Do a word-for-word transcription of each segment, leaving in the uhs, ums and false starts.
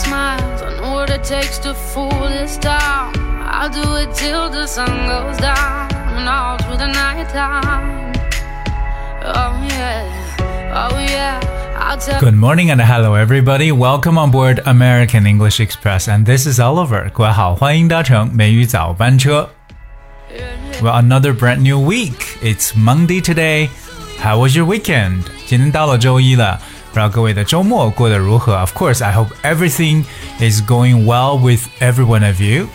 smiles. I know what it takes to fool this town. I'll do it till the sun goes down and all through the night time. Oh yeah, oh yeah.Good morning and hello everybody. Welcome on board American English Express, and this is Oliver. 各位好，欢迎搭乘美语早班车。Well, another brand new week. It's Monday today. How was your weekend? 今天到了周一了，不知道各位的周末过得如何 ？Of course, I hope everything is going well with every one of you.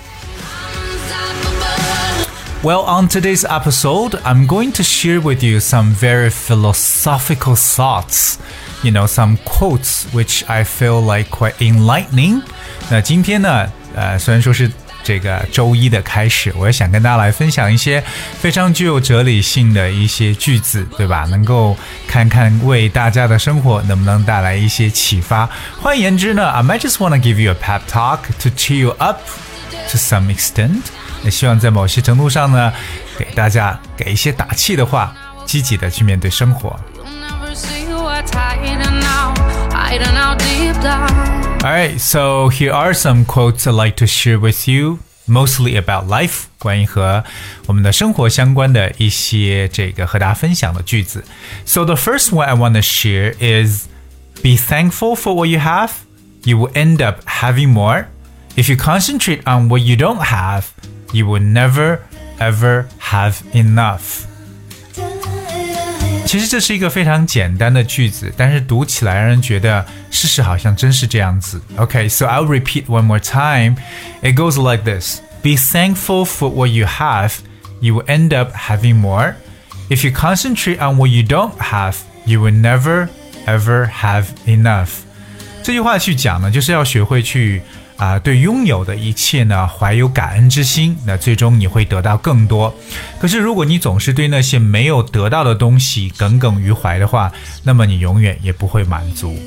Well, on today's episode, I'm going to share with you some very philosophical thoughts. You know, some quotes which I feel like quite enlightening. 那今天呢，呃，虽然说是这个周一的开始，我也想跟大家来分享一些非常具有哲理性的一些句子，对吧？能够看看为大家的生活能不能带来一些启发。换言之呢，I might just want to give you a pep talk to cheer you up to some extent. 也希望在某些程度上呢，给大家给一些打气的话，积极的去面对生活。Alright, so here are some quotes I'd like to share with you, mostly about life, 关于和我们的生活相关的一些这个和大家分享的句子。So the first one I want to share is, be thankful for what you have, you will end up having more. If you concentrate on what you don't have, you will never, ever have enough.其实这是一个非常简单的句子，但是读起来让人觉得事实好像真是这样子。Okay, so I'll repeat one more time. It goes like this. Be thankful for what you have. You will end up having more. If you concentrate on what you don't have, you will never, ever have enough. 这句话去讲呢，就是要学会去啊，对拥有的一切呢，怀有感恩之心，那最终你会得到更多。可是如果你总是对那些没有得到的东西耿耿于怀的话，那么你永远也不会满足。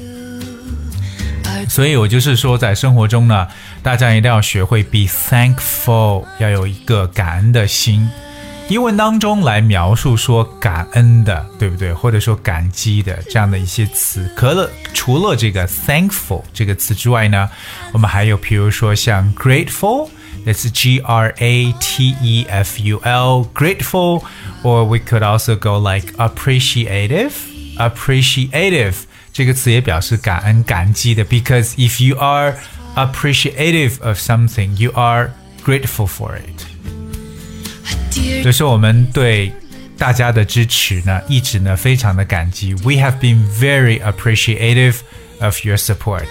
所以我就是说，在生活中呢，大家一定要学会 be thankful， 要有一个感恩的心。英文当中来描述说感恩的，对不对？或者说感激的这样的一些词。可了，除了这个 thankful 这个词之外呢，我们还有比如说像 grateful, that's G R A T E F U L, grateful, or we could also go like appreciative, appreciative 这个词也表示感恩感激的 because if you are appreciative of something, you are grateful for it.就是我们对大家的支持呢，一直呢非常的感激。We have been very appreciative of your support.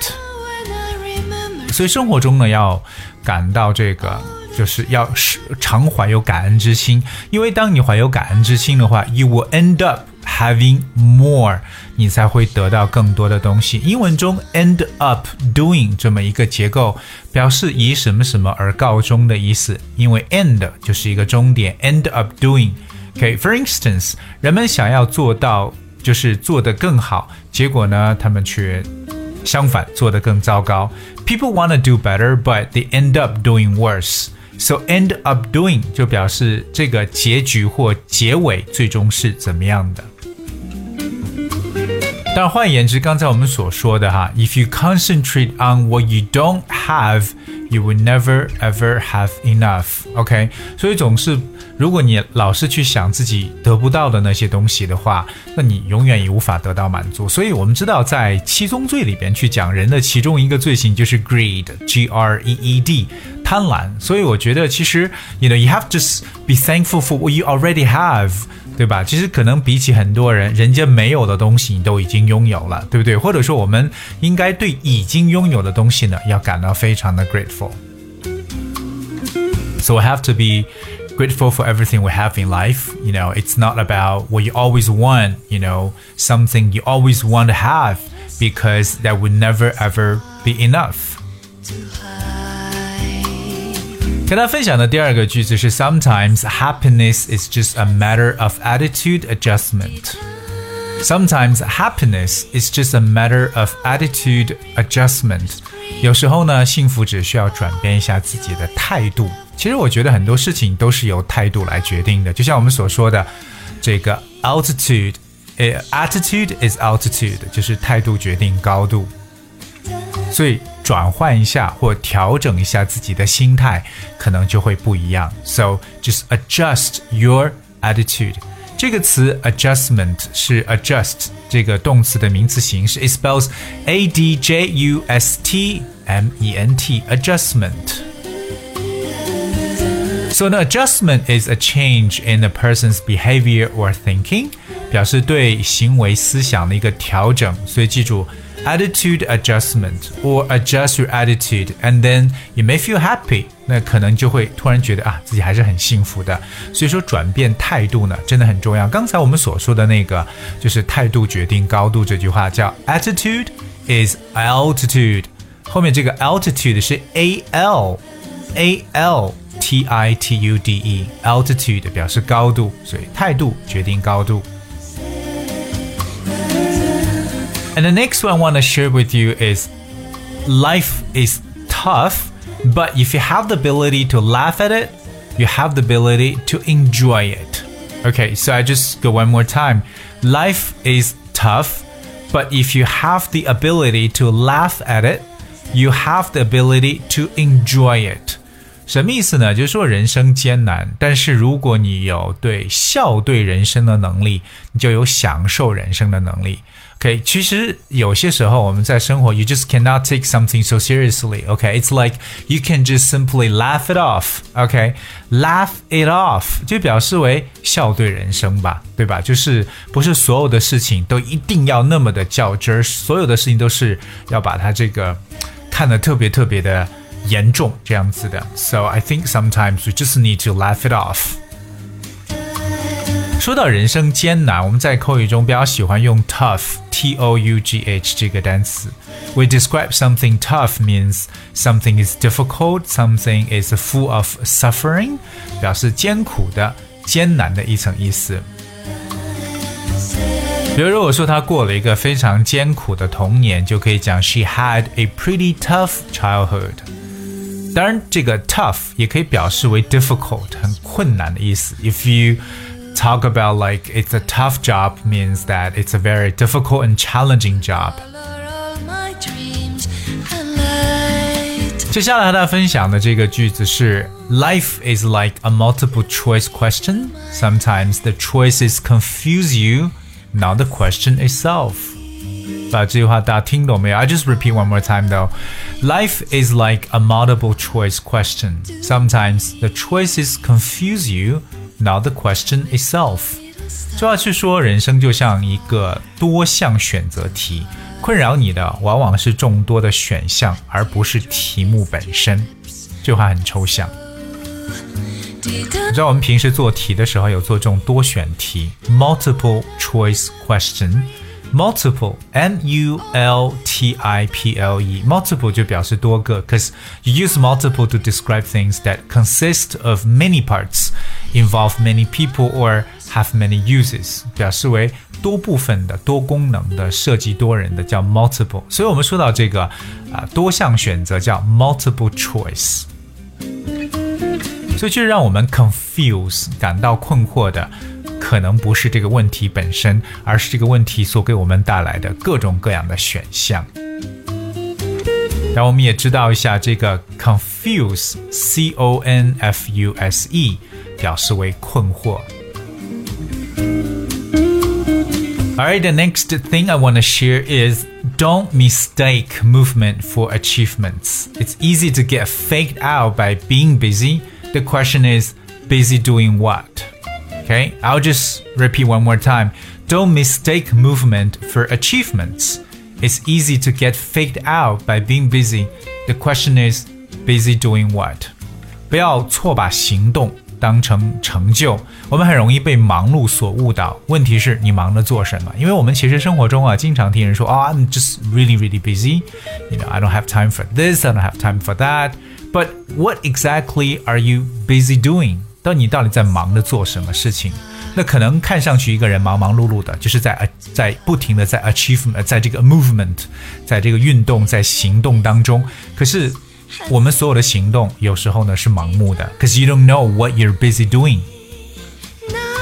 所以生活中呢，要感到这个，就是要常怀有感恩之心。因为当你怀有感恩之心的话 ，you will end up having more， 你才会得到更多的东西。英文中 end up doing 这么一个结构，表示以什么什么而告终的意思。因为 end 就是一个终点 ，end up doing。Okay, for instance， 人们想要做到就是做得更好，结果呢，他们却相反做得更糟糕。People want to do better, but they end up doing worse.So end up doing 就表示这个结局或结尾最终是怎么样的。但换言之，刚才我们所说的哈 ，If you concentrate on what you don't have, you will never ever have enough. OK， 所以总是如果你老是去想自己得不到的那些东西的话，那你永远也无法得到满足。所以我们知道，在七宗罪里边去讲人的其中一个罪行就是 greed，G R E E D。贪婪，所以我觉得其实 you know, you have to be thankful for what you already have, 对吧？其实可能比起很多人，人家没有的东西你都已经拥有了，对不对？或者说我们应该对已经拥有的东西呢，要感到非常的 grateful. So we have to be grateful for everything we have in life. You know, it's not about what you always want, you know, something you always want to have, because that would never ever be enough.跟大家分享的第二个句子是 Sometimes happiness is just a matter of attitude adjustment. Sometimes happiness is just a matter of attitude adjustment. 有时候呢，幸福只需要转变一下自己的态度。其实我觉得很多事情都是由态度来决定的，就像我们所说的，这个 altitude, attitude is altitude, 就是态度决定高度。所以转换一下或调整一下自己的心态，可能就会不一样。So just adjust your attitude。这个词 adjustment 是 adjust 这个动词的名词形式 ，it spells a d j u s t m e n t adjustment。So an adjustment is a change in a person's behavior or thinking， 表示对行为思想的一个调整。所以记住 attitude adjustment or adjust your attitude and then you may feel happy。那可能就会突然觉得啊，自己还是很幸福的。所以说转变态度呢，真的很重要。刚才我们所说的那个就是态度决定高度这句话叫 attitude is altitude， 后面这个 altitude 是 A L A L T I T U D E altitude 表示高度，所以态度决定高度。And the next one I want to share with you is life is tough, but if you have the ability to laugh at it, you have the ability to enjoy it. Okay, so I just go one more time. Life is tough, but if you have the ability to laugh at it, you have the ability to enjoy it. 什么意思呢？就是说人生艰难，但是如果你有对笑对人生的能力，你就有享受人生的能力。Okay, 其实有些时候我们在生活 you just cannot take something so seriously. Okay, it's like you can just simply laugh it off. Okay, laugh it off 就表示为笑对人生吧，对吧？就是不是所有的事情都一定要那么的较真，所有的事情都是要把它这个看得特别特别的严重这样子的。So I think sometimes we just need to laugh it off.说到人生艰难，我们在口语中比较喜欢用 tough T O U G H 这个单词。We describe something tough means something is difficult, something is full of suffering， 表示艰苦的、艰难的一层意思。比如，如果说她过了一个非常艰苦的童年，就可以讲 She had a pretty tough childhood。当然，这个 tough 也可以表示为 difficult， 很困难的意思。If you talk about like it's a tough job means that it's a very difficult and challenging job. 接下来和大家分享的这个句子是 Life is like a multiple choice question. Sometimes the choices confuse you, not the question itself. 把这句话大家听懂没有 ？I just repeat one more time though. Life is like a multiple choice question. Sometimes the choices confuse you.Now the question itself， 就要去说人生就像一个多项选择题，困扰你的往往是众多的选项，而不是题目本身。这句话很抽象。你知道我们平时做题的时候有做这种多选题 ，multiple choice question。Multiple, M U L T I P L E. Multiple 就表示多个 because you use multiple to describe things that consist of many parts, involve many people, or have many uses. 表示为多部分的、多功能的、涉及多人的叫 multiple. 所以我们说到这个啊多项选择叫 multiple choice. 所以就是让我们 confuse 感到困惑的可能不是这个问题本身，而是这个问题所给我们带来的各种各样的选项。然后我们也知道一下这个 confuse C O N F U S E 表示为困惑。 Alright, the next thing I want to share is don't mistake movement for achievements. It's easy to get faked out by being busy. The question is busy doing what?Okay, I'll just repeat one more time. Don't mistake movement for achievements. It's easy to get faked out by being busy. The question is, busy doing what? 不要错把行动当成成就。我们很容易被忙碌所误导。问题是你忙着做什么？因为我们其实生活中啊，经常听人说， Oh, I'm just really, really busy. You know, I don't have time for this. I don't have time for that. But what exactly are you busy doing?到你到底在忙着做什么事情？那可能看上去一个人忙忙碌碌的，就是在在不停的在 achievement， 在这个 movement， 在这个运动，在行动当中。可是我们所有的行动有时候呢是盲目的 ，because you don't know what you're busy doing。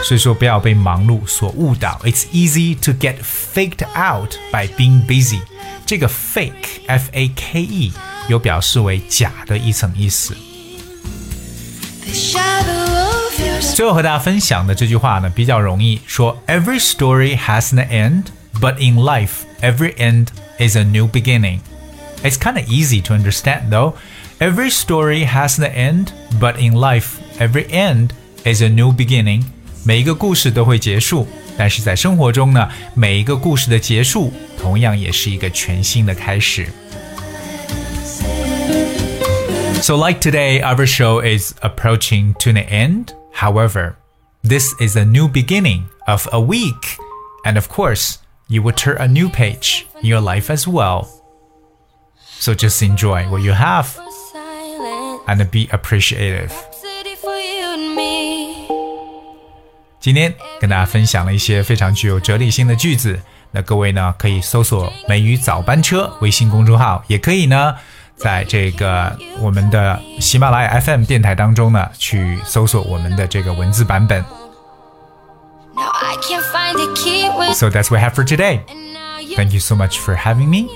所以说不要被忙碌所误导。It's easy to get faked out by being busy. 这个 fake F A K E 有表示为假的一层意思。最后和大家分享的这句话呢比较容易，说 Every story has an end, but in life, every end is a new beginning. It's kind of easy to understand though. Every story has an end, but in life, every end is a new beginning. 每一个故事都会结束，但是在生活中呢，每一个故事的结束同样也是一个全新的开始。So like today, our show is approaching to an end. However, this is a new beginning of a week. And of course, you will turn a new page in your life as well. So just enjoy what you have and be appreciative. 今天跟大家分享了一些非常具有哲理性的句子。那各位呢，可以搜索美语早班车微信公众号，也可以呢在这个我们的喜马拉雅 F M 电台当中呢去搜索我们的这个文字版本。 So that's what I have for today. Thank you so much for having me.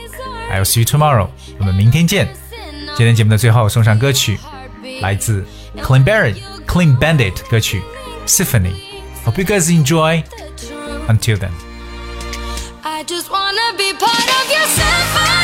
I'll see you tomorrow. 我们明天见。今天节目的最后送上歌曲，来自 Clean Bandit Clean Bandit 歌曲 Symphony. Hope you guys enjoy. Until then, I just wanna be part of your symphony.